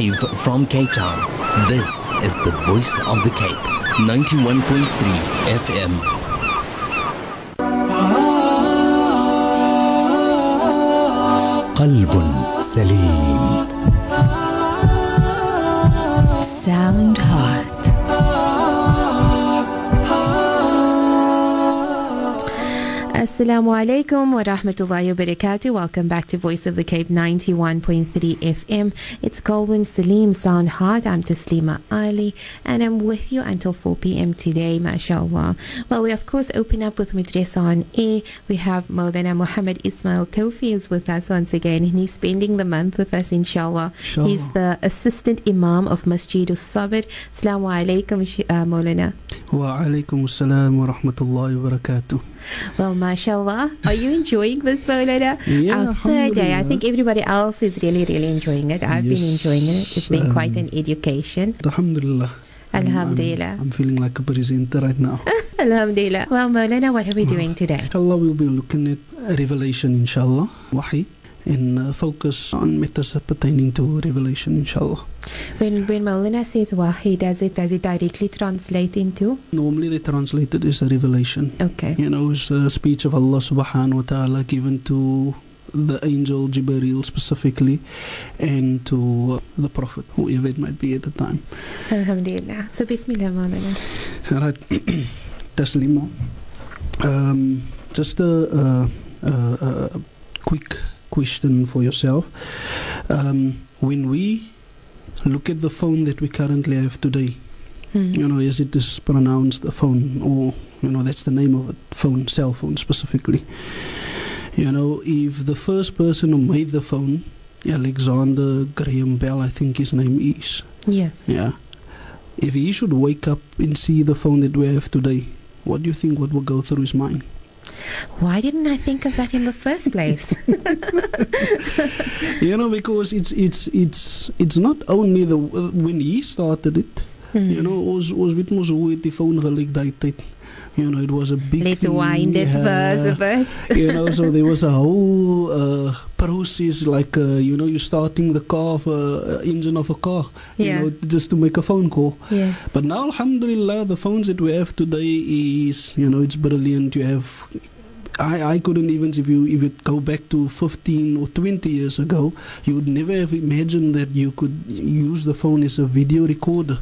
Live from Cape Town, this is the Voice of the Cape, 91.3 FM. قلب سليم. Sound Heart. Assalamu alaikum wa rahmatullahi wa barakatuh. Welcome back to Voice of the Cape 91.3 FM. It's Colvin Saleem Saan Had. I'm Taslima Ali and I'm with you until 4 p.m. today, mashallah. Well, we of course open up with Madrasa Ani. We have Mawlana Muhammad Ismail Tofi is with us once again and he's spending the month with us, inshallah. Sure. He's the assistant imam of Masjid al Sabid. Assalamu alaikum, Moulana. Wa alaikum assalam wa rahmatullahi wa barakatuh. Well, mashallah, are you enjoying this, Moulana? Yeah, our third day. I think everybody else is really enjoying it. I've been enjoying it. It's been quite an education. Alhamdulillah. Alhamdulillah. I'm feeling like a presenter right now. Alhamdulillah. Well, Moulana, what are we doing today? Inshallah, we'll be looking at Revelation, inshallah, Wahi, and focus on matters pertaining to Revelation, inshallah. When Moulana says Wahi, does it directly translate into? Normally they translate it as a revelation. Okay. You know, it's a speech of Allah subhanahu wa ta'ala given to the angel Jibril specifically and to the prophet, whoever it might be at the time. Alhamdulillah. So bismillah, Moulana. Right. Taslima. Just a quick question for yourself. When we look at the phone that we currently have today, you know, as it is pronounced a phone, or you know, that's the name of it, phone, cell phone specifically. You know, if the first person who made the phone, Alexander Graham Bell, I think his name is. Yes. Yeah. If he should wake up and see the phone that we have today, what do you think what will go through his mind? Why didn't I think of that in the first place? You know, because it's not only the when he started it. You know, you know, it was a big let's thing. Wind it first a bit. You know, so there was a whole process, like, you know, you're starting the car, engine of a car, you know, just to make a phone call. Yes. But now, alhamdulillah, the phones that we have today is, you know, it's brilliant. You have... I couldn't even, if you go back to 15 or 20 years ago, you would never have imagined that you could use the phone as a video recorder.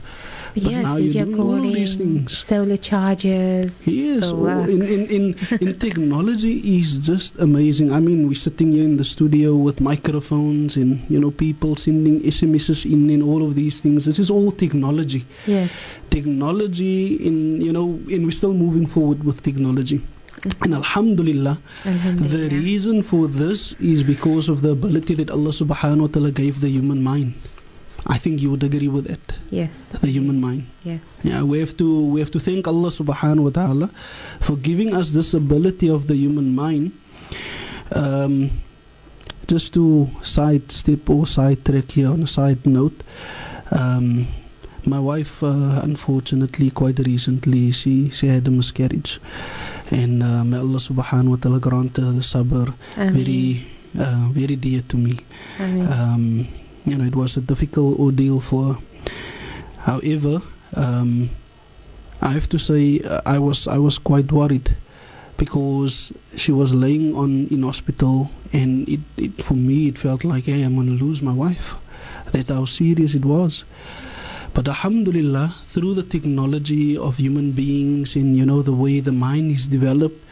But yes, now you're doing all these things. Solar chargers. Yes, in technology is just amazing. I mean, we're sitting here in the studio with microphones and, you know, people sending SMSs in and all of these things. This is all technology. Yes. Technology in, you know, and we're still moving forward with technology. And alhamdulillah, the reason for this is because of the ability that Allah subhanahu wa ta'ala gave the human mind. I think you would agree with it. Yes. The human mind. Yes. Yeah, we have to thank Allah subhanahu wa ta'ala for giving us this ability of the human mind. Just to sidestep or sidetrack here on a side note, my wife, unfortunately, quite recently, she had a miscarriage. And may Allah subhanahu wa ta'ala grant her the sabr, very dear to me. You know, it was a difficult ordeal for her. However, I have to say I was quite worried because she was laying in hospital, and it for me it felt like, hey, I'm going to lose my wife. That's how serious it was. But alhamdulillah, through the technology of human beings and, you know, the way the mind is developed,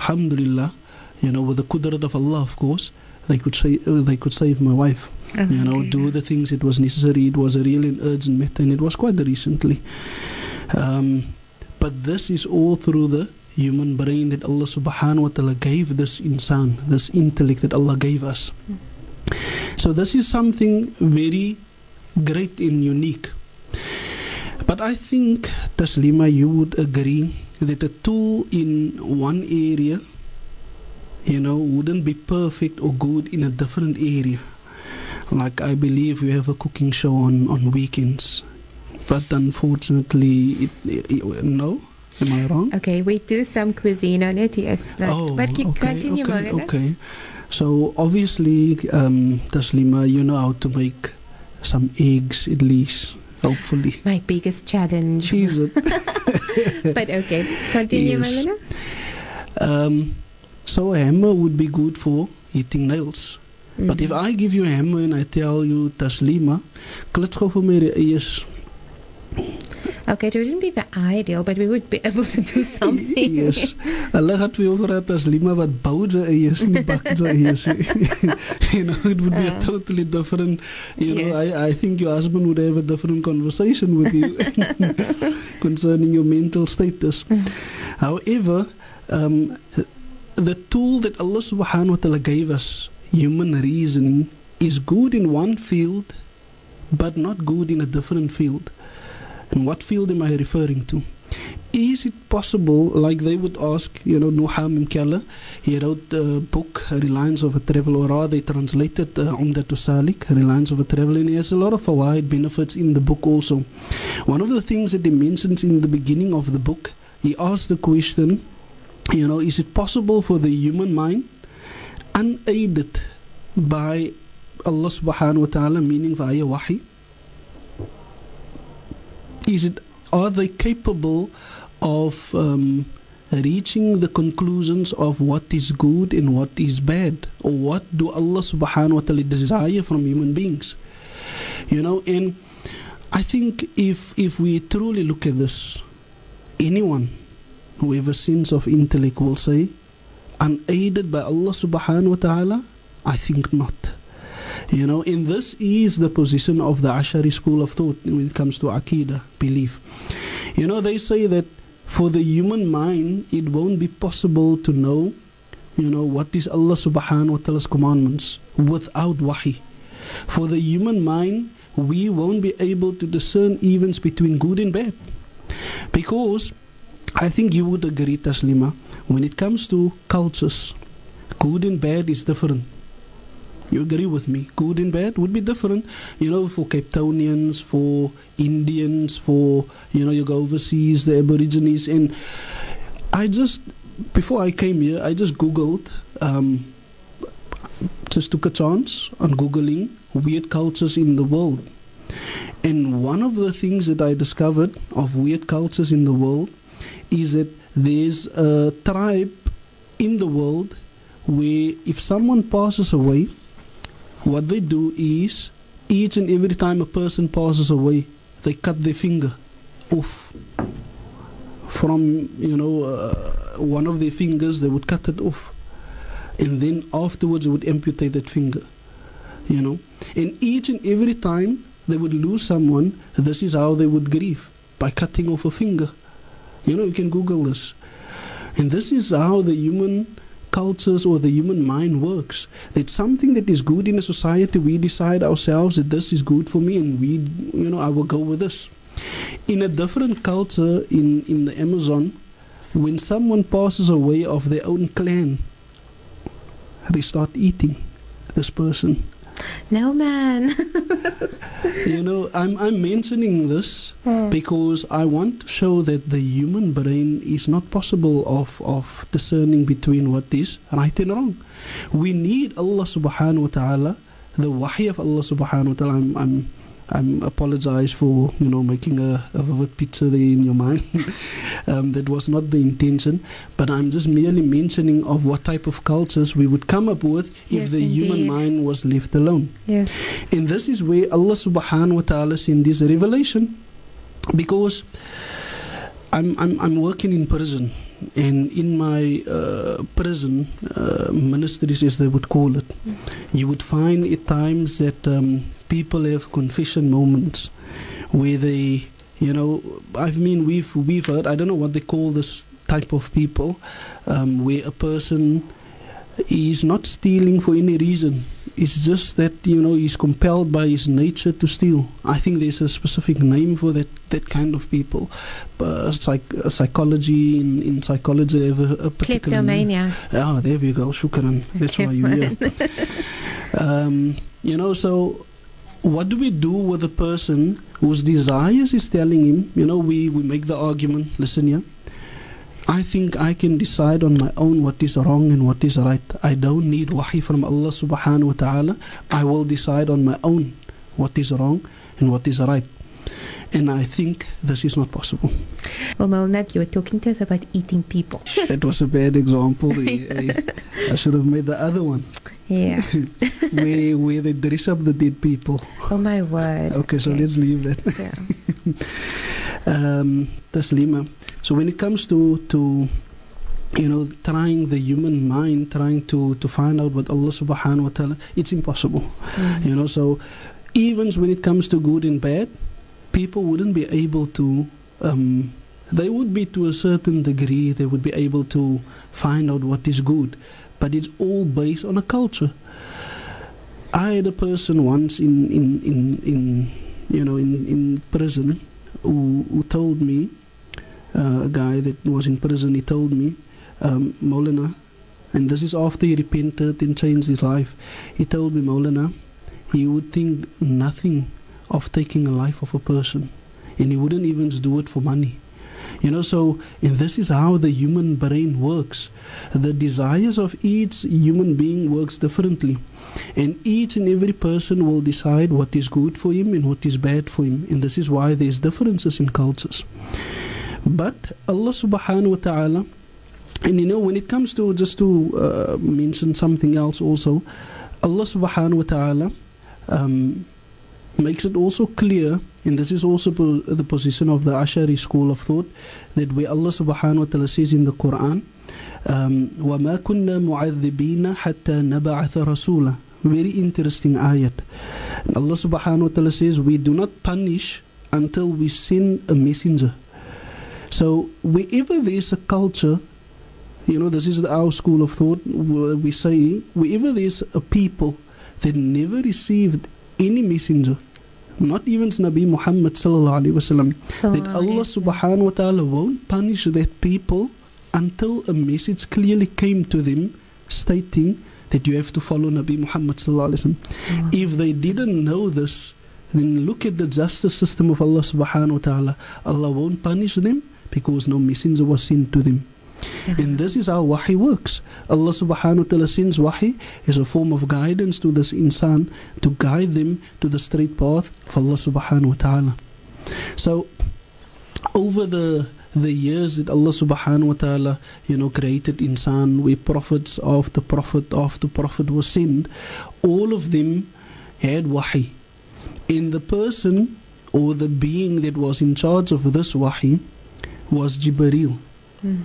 alhamdulillah, you know, with the qudrat of Allah, of course, they could save my wife. Okay. You know, do the things it was necessary. It was a real and urgent matter, and it was quite recently. But this is all through the human brain that Allah subhanahu wa ta'ala gave this insan, this intellect that Allah gave us. So this is something very great and unique. But I think, Taslima, you would agree that a tool in one area, you know, wouldn't be perfect or good in a different area. Like, I believe we have a cooking show on weekends, but unfortunately, no. Am I wrong? Okay, we do some cuisine on it, yes. But you continue, Moulana. Okay. So obviously, Taslima, you know how to make some eggs at least, hopefully. My biggest challenge. Is it? But okay, continue, yes. Malena. So a hammer would be good for hitting nails. Mm-hmm. But if I give you a hammer and I tell you, Taslima, let's go for my ears. Okay, it wouldn't be the ideal, but we would be able to do something. Yes. Allah had we also had Taslima, but bouza is and bakza is. You know, it would be a totally different, you know, I think your husband would have a different conversation with you concerning your mental status. However, the tool that Allah subhanahu wa ta'ala gave us, human reasoning, is good in one field, but not good in a different field. And what field am I referring to? Is it possible, like they would ask, you know, Nuh Ha Mim Keller, he wrote a book, Reliance of a Traveler, or rather they translated Umdat al-Salik, Reliance of a Traveler, and he has a lot of fawaid benefits in the book also. One of the things that he mentions in the beginning of the book, he asked the question, you know, is it possible for the human mind, unaided by Allah subhanahu wa ta'ala, meaning via Wahi, are they capable of reaching the conclusions of what is good and what is bad, or what do Allah subhanahu wa ta'ala desire from human beings? You know, and I think if we truly look at this, anyone who has a sense of intellect will say, unaided by Allah subhanahu wa ta'ala, I think not. You know, and this is the position of the Ashari school of thought when it comes to Aqidah, belief. You know, they say that for the human mind, it won't be possible to know, you know, what is Allah subhanahu wa ta'ala's commandments without Wahi. For the human mind, we won't be able to discern events between good and bad. Because, I think you would agree, Taslima, when it comes to cultures, good and bad is different. You agree with me? Good and bad would be different, you know, for Cape Townians, for Indians, for, you know, you go overseas, the Aborigines. And I just, before I came here, I just Googled, just took a chance on Googling weird cultures in the world. And one of the things that I discovered of weird cultures in the world is that there's a tribe in the world where if someone passes away, what they do is, each and every time a person passes away, they cut their finger off. From, you know, one of their fingers, they would cut it off. And then afterwards, they would amputate that finger, you know. And each and every time they would lose someone, this is how they would grieve, by cutting off a finger. You know, you can Google this. And this is how the human cultures or the human mind works. That something that is good in a society, we decide ourselves that this is good for me, and we, you know, I will go with this. In a different culture, in the Amazon, when someone passes away of their own clan, they start eating this person. No, man. You know, I'm mentioning this because I want to show that the human brain is not possible of discerning between what is right and wrong. We need Allah subhanahu wa ta'ala, the Wahi of Allah subhanahu wa ta'ala. I'm apologize for, you know, making a vivid picture there in your mind. That was not the intention, but I'm just merely mentioning of what type of cultures we would come up with if the human mind was left alone. Yes. And this is where Allah subhanahu wa ta'ala sent this revelation, because I'm working in prison, and in my prison ministries, as they would call it, you would find at times that people have confession moments where they, you know, I mean, we've heard, I don't know what they call this type of people, where a person is not stealing for any reason. It's just that, you know, he's compelled by his nature to steal. I think there's a specific name for that kind of people. Psychology, in psychology, they have a particular kleptomania. Oh, there we go, shukran. That's why you're here. You know, so what do we do with a person whose desires is telling him, you know, we make the argument, listen here, I think I can decide on my own what is wrong and what is right. I don't need Wahi from Allah subhanahu wa ta'ala. I will decide on my own what is wrong and what is right. And I think this is not possible. Well, Malnad, you were talking to us about eating people. That was a bad example. I should have made the other one. Yeah. where they dress up the dead people. Oh, my word. Okay, so let's leave that. Yeah. Taslima. So when it comes to you know, trying the human mind, trying to find out what Allah subhanahu wa ta'ala, it's impossible. Mm-hmm. You know, so even when it comes to good and bad, people wouldn't be able to, they would be to a certain degree, they would be able to find out what is good. But it's all based on a culture. I had a person once in prison who told me, a guy that was in prison, he told me, Moulana, and this is after he repented and changed his life, he told me, Moulana, he would think nothing of taking the life of a person, and he wouldn't even do it for money. You know, so, and this is how the human brain works. The desires of each human being works differently, and each and every person will decide what is good for him and what is bad for him, and this is why there is differences in cultures. But Allah subhanahu wa ta'ala, and you know, when it comes to, just to mention something else also, Allah subhanahu wa ta'ala makes it also clear, and this is also the position of the Ashari school of thought, that where Allah subhanahu wa ta'ala says in the Quran, وَمَا كُنَّا مُعَذِّبِينَ حَتَّى نَبَعَثَ رَسُولًا. Very interesting ayat. Allah subhanahu wa ta'ala says, we do not punish until we send a messenger. So wherever there is a culture, you know, this is our school of thought, we say, wherever there is a people that never received any messenger, not even Nabi Muhammad sallallahu alaihi wasallam, that Allah subhanahu wa ta'ala won't punish that people until a message clearly came to them stating that you have to follow Nabi Muhammad sallallahu alaihi wasallam. Wow. If they didn't know this, then look at the justice system of Allah subhanahu wa ta'ala. Allah won't punish them because no messenger was sent to them. Mm-hmm. And this is how Wahi works. Allah subhanahu wa ta'ala sends Wahi as a form of guidance to this insan, to guide them to the straight path of Allah subhanahu wa ta'ala. So over the years that Allah subhanahu wa ta'ala, you know, created insan, where prophets after prophet was sent, all of them had Wahi. And the person or the being that was in charge of this Wahi was Jibril. Mm.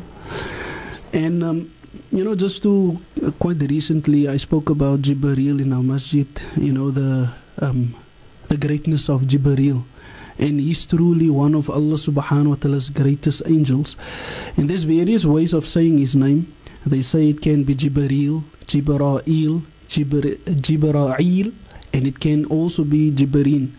And you know, just to quite recently I spoke about Jibril in our masjid, you know, the greatness of Jibril, and he's truly one of Allah subhanahu wa ta'ala's greatest angels. And there's various ways of saying his name. They say it can be Jibril, Jibra'il, Jibra'il, and it can also be Jibreen,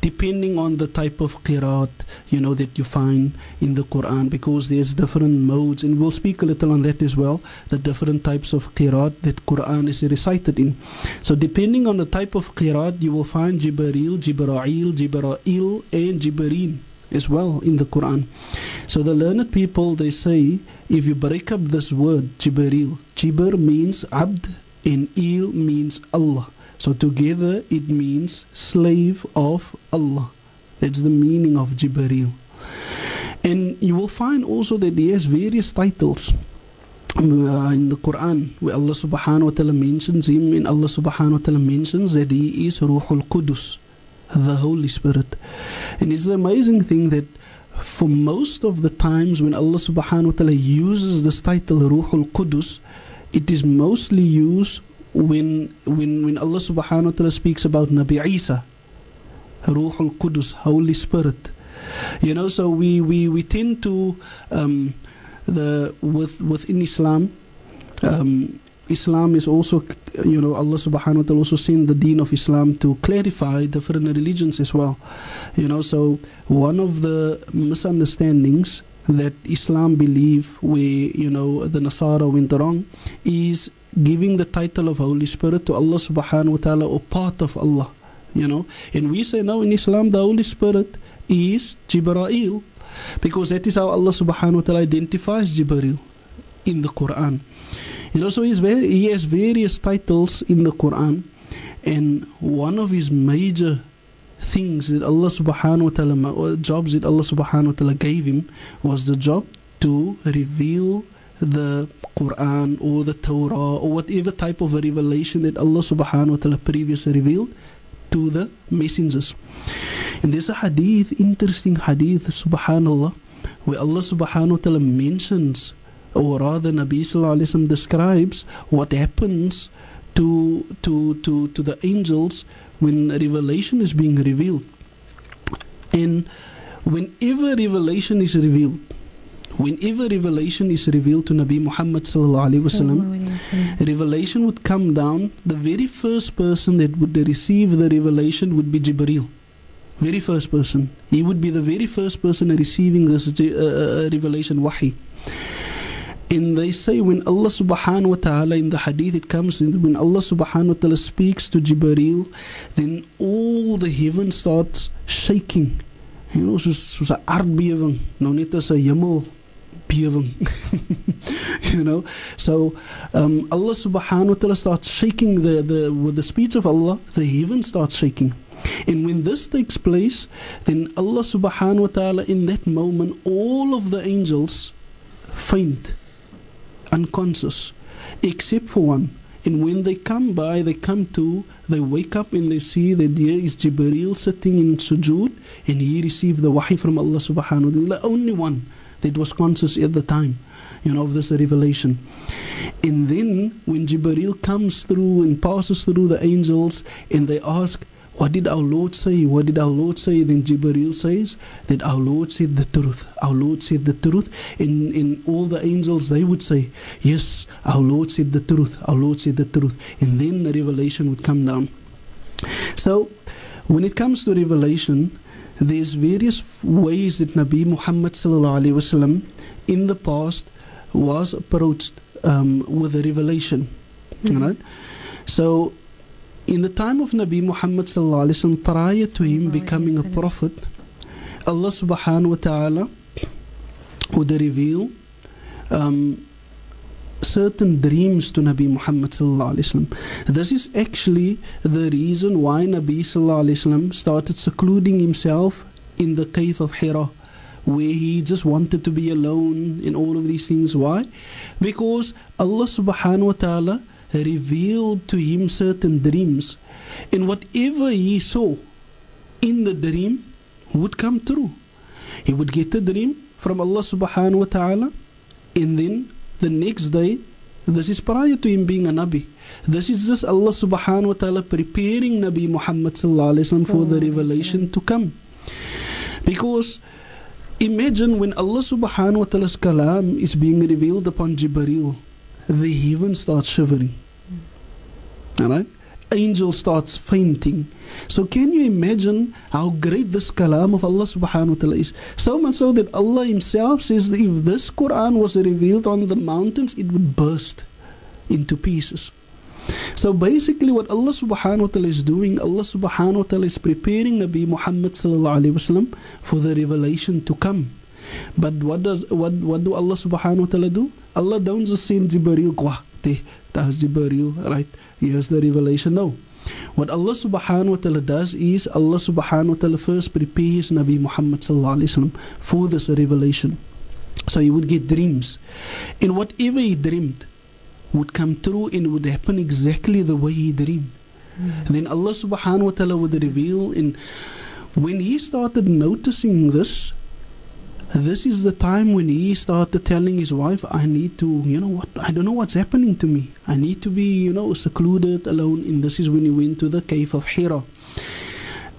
depending on the type of Qirat, you know, that you find in the Quran, because there's different modes, and we'll speak a little on that as well, the different types of Qirat that Quran is recited in. So depending on the type of Qirat, you will find Jibril, Jibra'il, Jibra'il, and Jibreen as well in the Quran. So the learned people, they say, if you break up this word, Jibril, Jibr means Abd, and Il means Allah. So together it means slave of Allah. That's the meaning of Jibril. And you will find also that he has various titles in the Quran, where Allah subhanahu wa ta'ala mentions him, and Allah subhanahu wa ta'ala mentions that he is Ruhul Qudus, the Holy Spirit. And it's an amazing thing that for most of the times when Allah subhanahu wa ta'ala uses this title Ruhul Qudus, it is mostly used when Allah subhanahu wa ta'ala speaks about Nabi Isa, Ruhul Qudus, Holy Spirit. You know, so we tend to within Islam, Islam is also, you know, Allah subhanahu wa ta'ala also sent the deen of Islam to clarify different religions as well. You know, so one of the misunderstandings that Islam believe, where, you know, the Nasara went wrong, is giving the title of Holy Spirit to Allah subhanahu wa ta'ala, or part of Allah, you know. And we say now in Islam the Holy Spirit is Jibra'il, because that is how Allah subhanahu wa ta'ala identifies Jibril in the Quran. You know, so he has various titles in the Quran, and one of his major things that Allah subhanahu wa ta'ala, jobs that Allah subhanahu wa ta'ala gave him, was the job to reveal the Quran or the Torah or whatever type of a revelation that Allah subhanahu wa ta'ala previously revealed to the messengers. And there's a hadith, interesting hadith, subhanallah, where Allah subhanahu wa ta'ala mentions, or rather Nabi sallallahu alayhi wa sallam describes what happens to the angels when revelation is being revealed. And whenever revelation is revealed, whenever revelation is revealed to Nabi Muhammad sallallahu alaihi wasallam, revelation would come down. The very first person that would receive the revelation would be Jibril. Very first person. He would be the very first person receiving this revelation, Wahi. And they say when Allah subhanahu wa ta'ala, in the hadith it comes, when Allah subhanahu wa ta'ala speaks to Jibril, then all the heaven starts shaking. You know, soos a aardbewing, nou net as a hemel bewing. You know, so Allah subhanahu wa ta'ala starts shaking, with the speech of Allah, the heaven starts shaking. And when this takes place, then Allah subhanahu wa ta'ala, in that moment, all of the angels faint, unconscious, except for one. And when they come by, they wake up and they see that there is Jibreel sitting in sujood, and he received the wahi from Allah subhanahu wa ta'ala, only one that was conscious at the time, you know, of this revelation. And then when Jibreel comes through and passes through the angels, and they ask, what did our Lord say? What did our Lord say? Then Jibreel says that our Lord said the truth. Our Lord said the truth. And all the angels, they would say, yes, our Lord said the truth. Our Lord said the truth. And then the revelation would come down. So when it comes to revelation, there's various ways that Nabi Muhammad sallallahu alaihi wasallam in the past was approached with a revelation. Mm-hmm. Right? So in the time of Nabi Muhammad sallallahu alaihi wasallam, prior to him becoming a prophet, Allah subhanahu wa ta'ala would reveal certain dreams to Nabi Muhammad sallallahu alaihi wasallam. This is actually the reason why Nabi sallallahu alaihi wasallam started secluding himself in the cave of Hira, where he just wanted to be alone in all of these things. Why? Because Allah subhanahu wa ta'ala revealed to him certain dreams, and whatever he saw in the dream would come true. He would get the dream from Allah subhanahu wa ta'ala, and then the next day, this is prior to him being a Nabi, this is just Allah subhanahu wa ta'ala preparing Nabi Muhammad sallallahu alaihi wasallam for the revelation to come. Because imagine when Allah subhanahu wa ta'ala's kalam is being revealed upon Jibreel, the heaven starts shivering. Alright? Angel starts fainting. So can you imagine how great this kalam of Allah subhanahu wa ta'ala is? So much so that Allah himself says that if this Quran was revealed on the mountains, it would burst into pieces. So basically what Allah subhanahu wa ta'ala is doing, Allah subhanahu wa ta'ala is preparing Nabi Muhammad sallallahu alaihi wasallam for the revelation to come. But what do Allah subhanahu wa ta'ala do? Allah don't just send Jibreel, that's Jibreel, right? Here's the revelation. No. What Allah subhanahu wa ta'ala does is, Allah subhanahu wa ta'ala first prepares Nabi Muhammad sallallahu alayhi wa sallam for this revelation. So he would get dreams. And whatever he dreamed would come true and would happen exactly the way he dreamed. Then Allah subhanahu wa ta'ala would reveal. And when he started noticing this, this is the time when he started telling his wife, I need to, you know what, I don't know what's happening to me. I need to be, you know, secluded, alone. And this is when he went to the cave of Hira.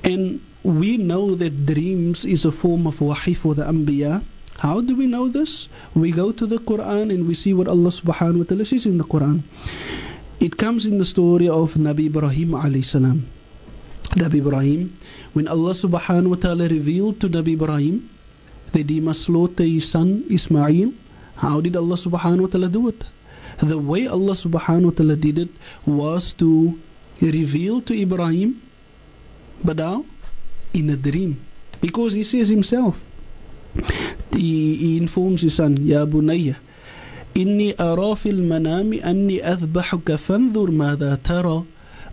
And we know that dreams is a form of wahi for the Anbiya. How do we know this? We go to the Quran and we see what Allah subhanahu wa ta'ala says in the Quran. It comes in the story of Nabi Ibrahim alayhi salam. Nabi Ibrahim, when Allah subhanahu wa ta'ala revealed to Nabi Ibrahim that he must slaughter his son Ismail, how did Allah subhanahu wa ta'ala do it? The way Allah subhanahu wa ta'ala did it was to reveal to Ibrahim, but how? In a dream. Because he says himself, he informs his son, Ya Bunayya, Inni ara fil manami anni adhbahuka fanzur madha tara.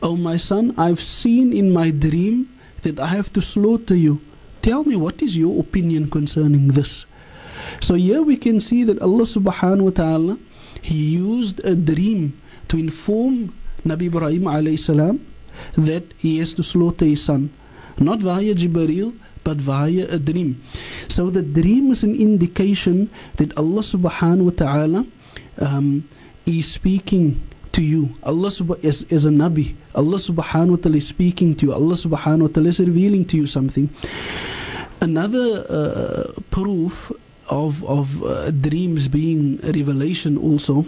Oh my son, I've seen in my dream that I have to slaughter you. Tell me, what is your opinion concerning this? So here we can see that Allah subhanahu wa ta'ala, He used a dream to inform Nabi Ibrahim alayhi salam that he has to slaughter his son, not via Jibril, but via a dream. So the dream is an indication that Allah subhanahu wa ta'ala is speaking to you. Allah as a Nabi, Allah subhanahu wa ta'ala is speaking to you. Allah subhanahu wa ta'ala is revealing to you something. Another proof of dreams being a revelation also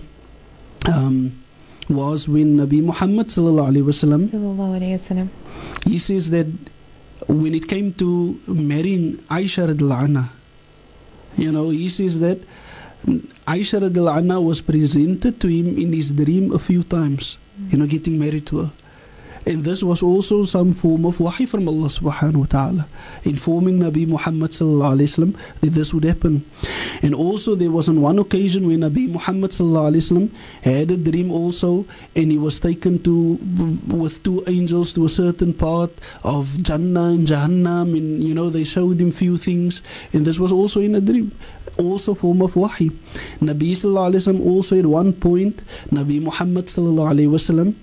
was when Nabi Muhammad ﷺ, he says that when it came to marrying Aisha radhiyallahu anha, you know, he says that Aisha radhiyallahu anha was presented to him in his dream a few times, you know, getting married to her. And this was also some form of wahi from Allah subhanahu wa ta'ala, informing Nabi Muhammad sallallahu alayhi wa sallam that this would happen. And also there was on one occasion when Nabi Muhammad sallallahu alayhi wa sallam had a dream also, and he was taken to with two angels to a certain part of Jannah and Jahannam, and you know, they showed him few things, and this was also in a dream, also form of wahi. Nabi sallallahu alayhi wa sallam also at one point, Nabi Muhammad sallallahu alayhi wa sallam,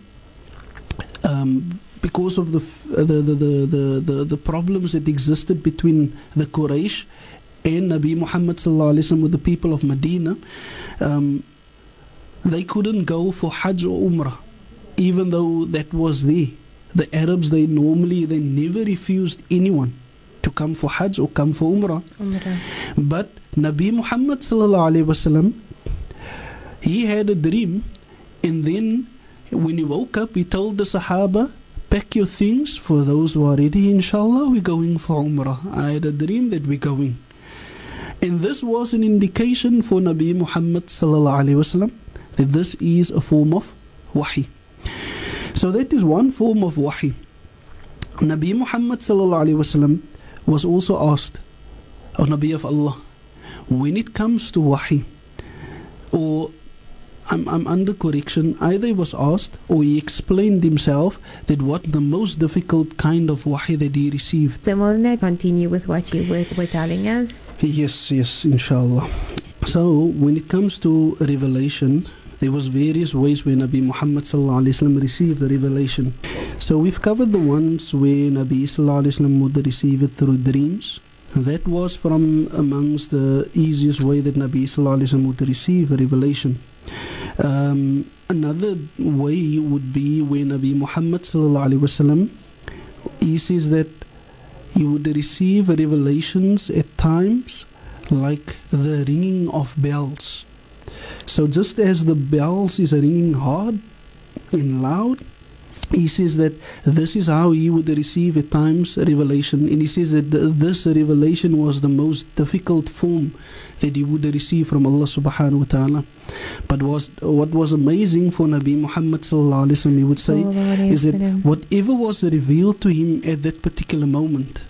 because of the problems that existed between the Quraysh and Nabi Muhammad sallallahu alaihi wasallam with the people of Medina, they couldn't go for Hajj or Umrah, even though that was the Arabs. They never refused anyone to come for Hajj or come for Umrah. But Nabi Muhammad sallallahu alaihi wasallam, he had a dream, and then when he woke up, he told the Sahaba, pack your things, for those who are ready, inshallah, we're going for Umrah. I had a dream that we're going. And this was an indication for Nabi Muhammad sallallahu alaihi wasallam that this is a form of wahi. So that is one form of wahi. Nabi Muhammad sallallahu alaihi wasallam was also asked, O Nabi of Allah, when it comes to wahi, or I'm under correction, either he was asked or he explained himself that what the most difficult kind of wahi that he received. So Moulana, continue with what you were telling us. Yes, inshallah. So when it comes to revelation, there was various ways where Nabi Muhammad sallallahu alaihi wasallam received the revelation. So we've covered the ones where Nabi sallallahu alaihi wasallam would receive it through dreams. That was from amongst the easiest way that Nabi sallallahu alaihi wasallam would receive a revelation. Another way would be when Nabi Muhammad sallallahu alaihi wasallam, he says that he would receive revelations at times like the ringing of bells. So just as the bells is ringing hard and loud, he says that this is how he would receive at times revelation. And he says that this revelation was the most difficult form that he would receive from Allah subhanahu wa ta'ala. But what was amazing for Nabi Muhammad sallallahu alaihi wasallam, he would say, is that whatever was revealed to him at that particular moment,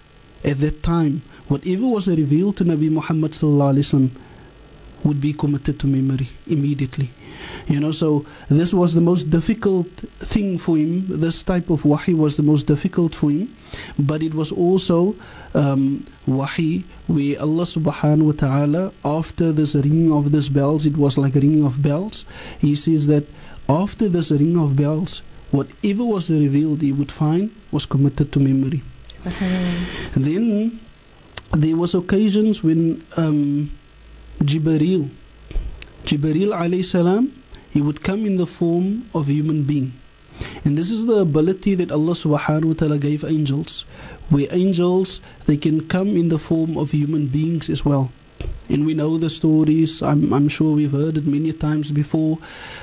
at that time, whatever was revealed to Nabi Muhammad sallallahu alaihi wasallam would be committed to memory immediately. You know, so this was the most difficult thing for him. This type of wahi was the most difficult for him, but it was also wahi where Allah subhanahu wa ta'ala, after this ringing of these bells, it was like a ringing of bells. He says that after this ringing of bells, whatever was revealed, he would find was committed to memory. Then there was occasions when Jibril alayhi salam, he would come in the form of a human being. And this is the ability that Allah subhanahu wa ta'ala gave angels, where angels, they can come in the form of human beings as well. And we know the stories, I'm sure we've heard it many times before,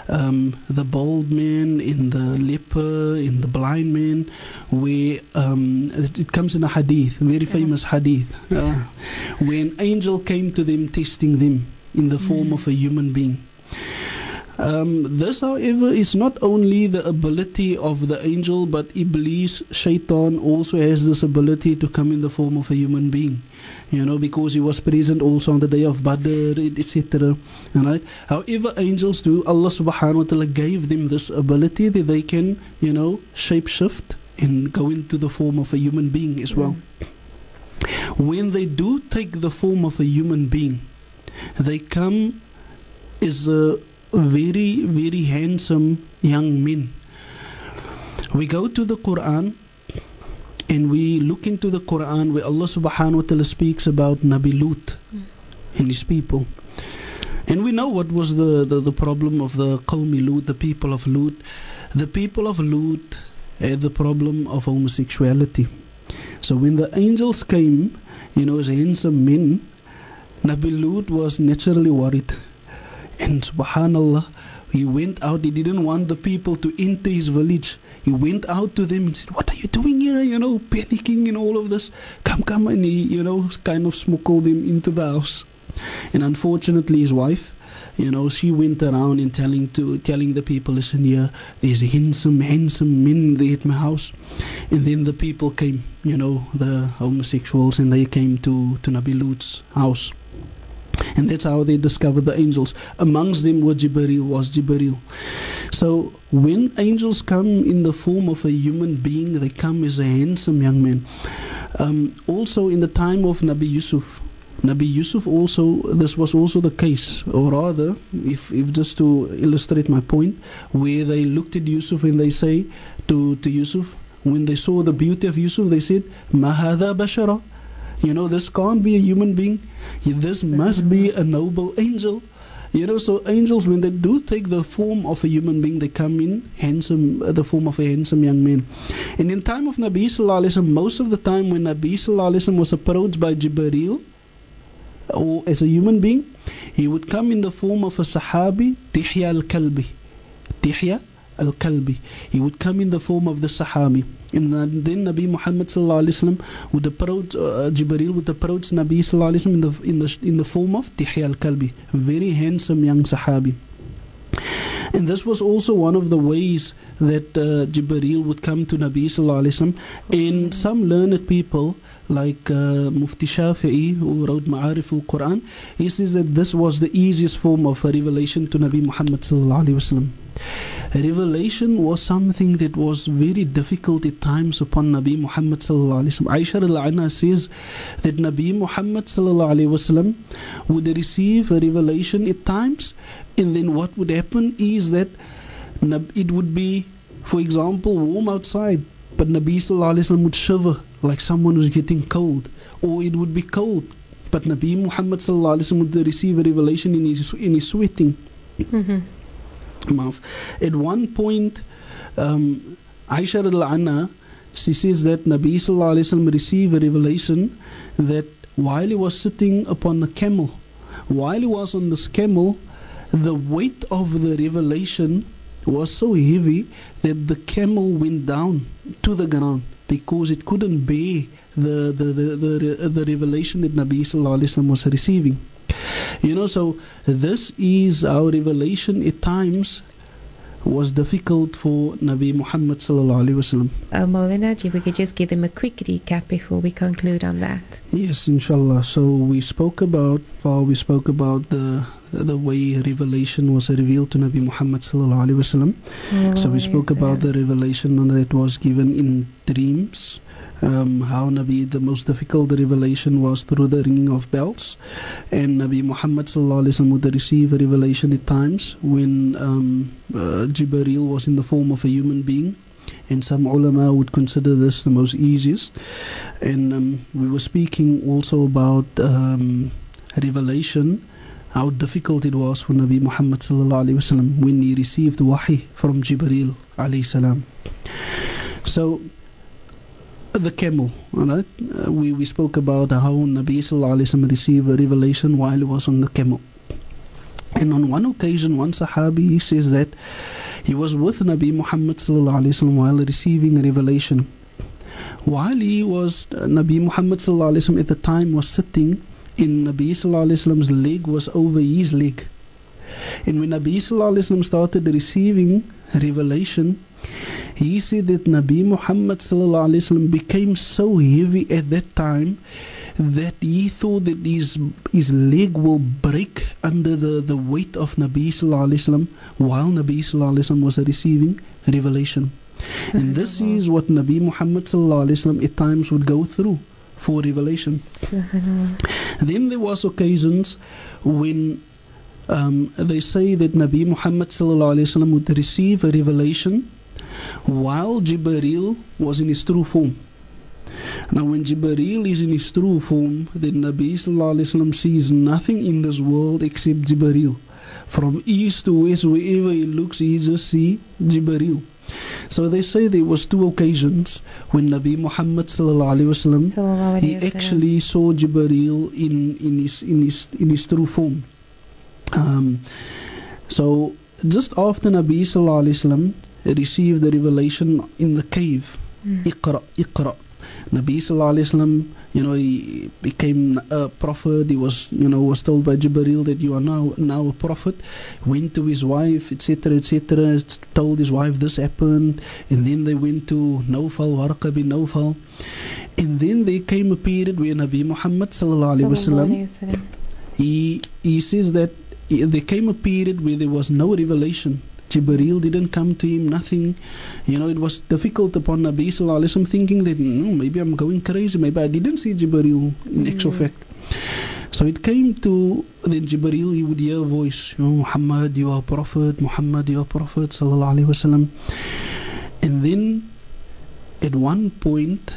the bald man, in the leper, in the blind man, where it comes in a hadith, very famous hadith, where an angel came to them, testing them in the form of a human being. This, however, is not only the ability of the angel, but Iblis, Shaitan, also has this ability to come in the form of a human being, you know, because he was present also on the day of Badr, etc. Right? However, angels do, Allah subhanahu wa ta'ala gave them this ability that they can, you know, shape shift and go into the form of a human being as well. When they do take the form of a human being, they come as a very, very handsome young men. We go to the Quran and we look into the Quran where Allah subhanahu wa ta'ala speaks about Nabi Lut and his people. And we know what was the problem of the Qawmi Lut, the people of Lut. The people of Lut had the problem of homosexuality. So when the angels came, you know, as handsome men, Nabi Lut was naturally worried. And subhanallah, he went out. He didn't want the people to enter his village. He went out to them and said, "What are you doing here? You know, panicking and all of this. Come, come." And he, you know, kind of smuggled them into the house. And unfortunately, his wife, you know, she went around and telling the people, "Listen here, there's handsome men there at my house." And then the people came, you know, the homosexuals, and they came to Nabi Lut's house. And that's how they discovered the angels. Amongst them were Jibril. So when angels come in the form of a human being, they come as a handsome young man. Also in the time of Nabi Yusuf also, this was also the case, or rather, if just to illustrate my point, where they looked at Yusuf and they say to Yusuf, when they saw the beauty of Yusuf, they said, "Ma hadha bashara," you know, this can't be a human being, this must be a noble angel. You know, so angels, when they do take the form of a human being, they come in handsome, the form of a handsome young man. And in time of Nabi Sallallahu Alaihi Wasallam, most of the time when Nabi Sallallahu Alaihi Wasallam was approached by Jibril, or as a human being, he would come in the form of a Sahabi, Dihya al-Kalbi. He would come in the form of the Sahabi. And then Nabi Muhammad Sallallahu Alaihi Wasallam would approach, Jibril would approach Nabi Sallallahu Alaihi Wasallam in the form of Dihya al-Kalbi, very handsome young Sahabi. And this was also one of the ways that Jibril would come to Nabi Sallallahu Alaihi Wasallam. And some learned people, like Mufti Shafi'i, who wrote Ma'arif al Quran, he says that this was the easiest form of a revelation to Nabi Muhammad Sallallahu Alaihi Wasallam. Revelation was something that was very difficult at times upon Nabi Muhammad Sallallahu Alaihi Wasallam. Aisha radhiyallahu anha says that Nabi Muhammad Sallallahu Alaihi Wasallam would receive a revelation at times, and then what would happen is that it would be, for example, warm outside, but Nabi Sallallahu Alaihi Wasallam would shiver like someone who's getting cold, or it would be cold, but Nabi Muhammad Sallallahu Alaihi Wasallam would receive a revelation in his sweating mouth. At one point, Aisha radhiyallahu anha, she says that Nabi Sallallahu Alaihi Wasallam received a revelation that while he was sitting upon the camel, while he was on this camel, the weight of the revelation was so heavy that the camel went down to the ground, because it couldn't bear the revelation that Nabi Sallallahu Alaihi Wasallam was receiving. You know, so this is our revelation at times was difficult for Nabi Muhammad Sallallahu Alaihi Wasallam. Moulana, if we could just give them a quick recap before we conclude on that. Yes, inshallah. So we spoke about the way revelation was revealed to Nabi Muhammad Sallallahu Alaihi Wasallam. So we spoke about the revelation that was given in dreams. How Nabi, the most difficult revelation was through the ringing of bells, and Nabi Muhammad Sallallahu Alaihi Wasallam would receive a revelation at times when Jibril was in the form of a human being, and some ulama would consider this the most easiest. And we were speaking also about revelation, how difficult it was for Nabi Muhammad Sallallahu Alaihi Wasallam when he received Wahi from Jibril Alayhi Salam. So the camel, right? We spoke about how Nabi Sallallahu Alaihi Wasallam received a revelation while he was on the camel. And on one occasion, one Sahabi, he says that he was with Nabi Muhammad Sallallahu Alaihi Wasallam while receiving a revelation. While he was, Nabi Muhammad Sallallahu Alaihi Wasallam at the time was sitting, and Nabi Sallallahu Alaihi Wasallam's leg was over his leg. And when Nabi Sallallahu Alaihi Wasallam started receiving revelation, he said that Nabi Muhammad Sallallahu Alaihi Wasallam became so heavy at that time that he thought that his leg will break under the weight of Nabi Sallallahu Alaihi Wasallam while Nabi Sallallahu Alaihi Wasallam was receiving revelation. And this is what Nabi Muhammad sallallahu alaihi wasallam at times would go through for revelation. Then there was occasions when they say that Nabi Muhammad sallallahu alaihi wasallam would receive a revelation while Jibril was in his true form. Now when Jibril is in his true form, then Nabi sallallahu alaihi wasallam sees nothing in this world except Jibril. From east to west, wherever he looks, he just sees Jibril. So they say there was two occasions when Nabi Muhammad ﷺ, he actually saw Jibril in his true form. So just after Nabi ﷺ received the revelation in the cave, Iqra, Iqra. Nabi sallallahu alaihi wasallam, he became a prophet. He was told by Jibril that you are now a prophet. Went to his wife, etc., etc. Told his wife this happened, and then they went to Nawfal, Warqa bin Nawfal, and then there came a period where Nabi Muhammad sallallahu alaihi wasallam, he says that there came a period where there was no revelation. Jibril didn't come to him, nothing. It was difficult upon Nabi Sallallahu Alaihi Wasallam, thinking that maybe I'm going crazy, maybe I didn't see Jibril in actual fact. So it came to then Jibril, he would hear a voice, Muhammad, you are a prophet, Muhammad, you are a prophet, Sallallahu Alaihi Wasallam. And then at one point,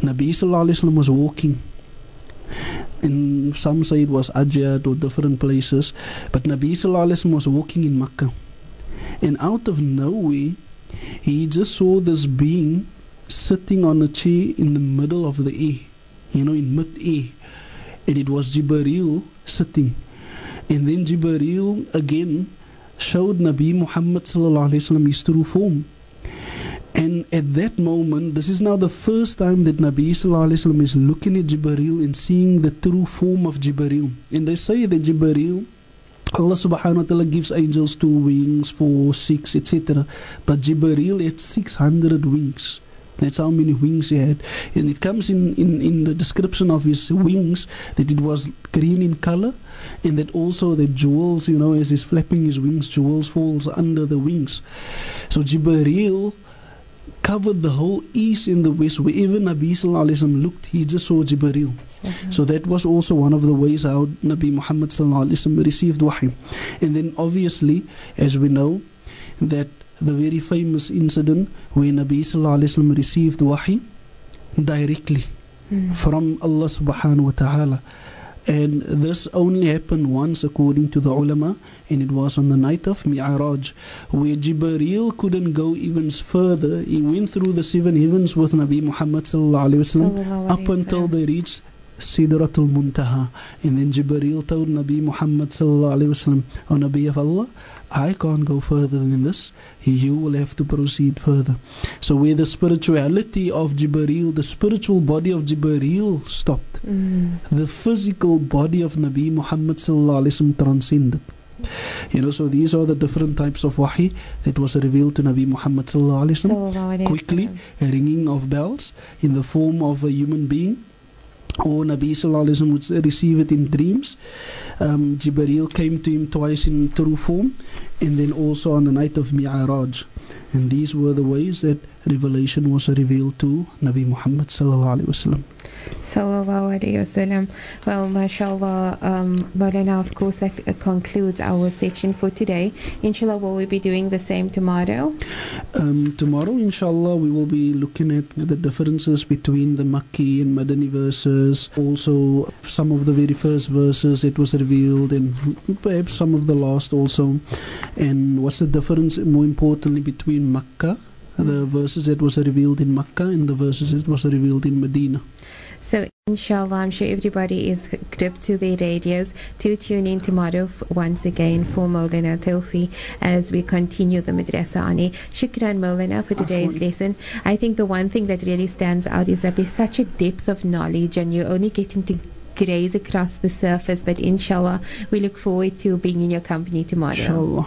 Nabi Sallallahu Alaihi Wasallam was walking. And some say it was Ajat or different places, but Nabi Sallallahu Alaihi Wasallam was walking in Makkah. And out of nowhere, he just saw this being sitting on a chair in the middle of the air, in mid-air. And it was Jibril sitting. And then Jibril again showed Nabi Muhammad sallallahu alaihi wasallam his true form. And at that moment, this is now the first time that Nabi sallallahu alaihi wasallam is looking at Jibril and seeing the true form of Jibril. And they say that Jibril, Allah subhanahu wa ta'ala gives angels 2 wings, 4, 6, etc. But Jibril had 600 wings. That's how many wings he had. And it comes in the description of his wings that it was green in color, and that also the jewels, as he's flapping his wings, jewels falls under the wings. So Jibril covered the whole east and the west. Wherever Nabi Sallallahu Alaihi Wasallam looked, he just saw Jibril. So that was also one of the ways how Nabi Muhammad Sallallahu Alaihi Wasallam received Wahi. And then obviously, as we know, that the very famous incident where Nabi Sallallahu Alaihi Wasallam received Wahi directly from Allah Subhanahu Wa Ta'ala. And this only happened once according to the ulama, and it was on the night of Mi'raj, where Jibril couldn't go even further. He went through the 7 heavens with Nabi Muhammad Sallallahu Alaihi Wasallam up until they reached Sidratul Muntaha. And then Jibril told Nabi Muhammad Sallallahu Alaihi Wasallam, O Nabi of Allah, I can't go further than this. You will have to proceed further. So where the spirituality of Jibril, the spiritual body of Jibril stopped, the physical body of Nabi Muhammad Sallallahu Alaihi Wasallam transcended. So these are the different types of Wahi that was revealed to Nabi Muhammad Sallallahu Alaihi Wasallam. Quickly, a ringing of bells in the form of a human being. Or Nabi Sallallahu Alaihi Wasallam would receive it in dreams. Jibril came to him twice in true form, and then also on the night of Mi'raj. And these were the ways that revelation was revealed to Nabi Muhammad Sallallahu Alaihi Wasallam. Sallallahu Alaihi Wasallam. Well, mashallah, Maulana, of course, that concludes our section for today. Inshallah, will we be doing the same tomorrow? Tomorrow, inshallah, we will be looking at the differences between the Makki and Madani verses, also some of the very first verses it was revealed, and perhaps some of the last also. And what's the difference, more importantly, between Makkah, the verses that was revealed in Makkah, and the verses that was revealed in Medina. So inshallah, I'm sure everybody is gripped to their radios to tune in tomorrow once again for Mawlana Tofi as we continue the Madrasa Ani. Shukran Mawlana for today's lesson. I think the one thing that really stands out is that there's such a depth of knowledge, and you're only getting to graze across the surface, but inshallah we look forward to being in your company tomorrow. Inshallah.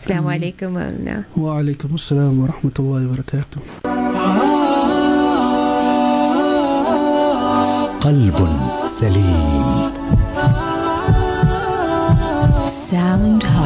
Assalamu alaikum Mawlana. Wa alaikum assalam wa rahmatullahi wa barakatuh. قلب سليم. Sound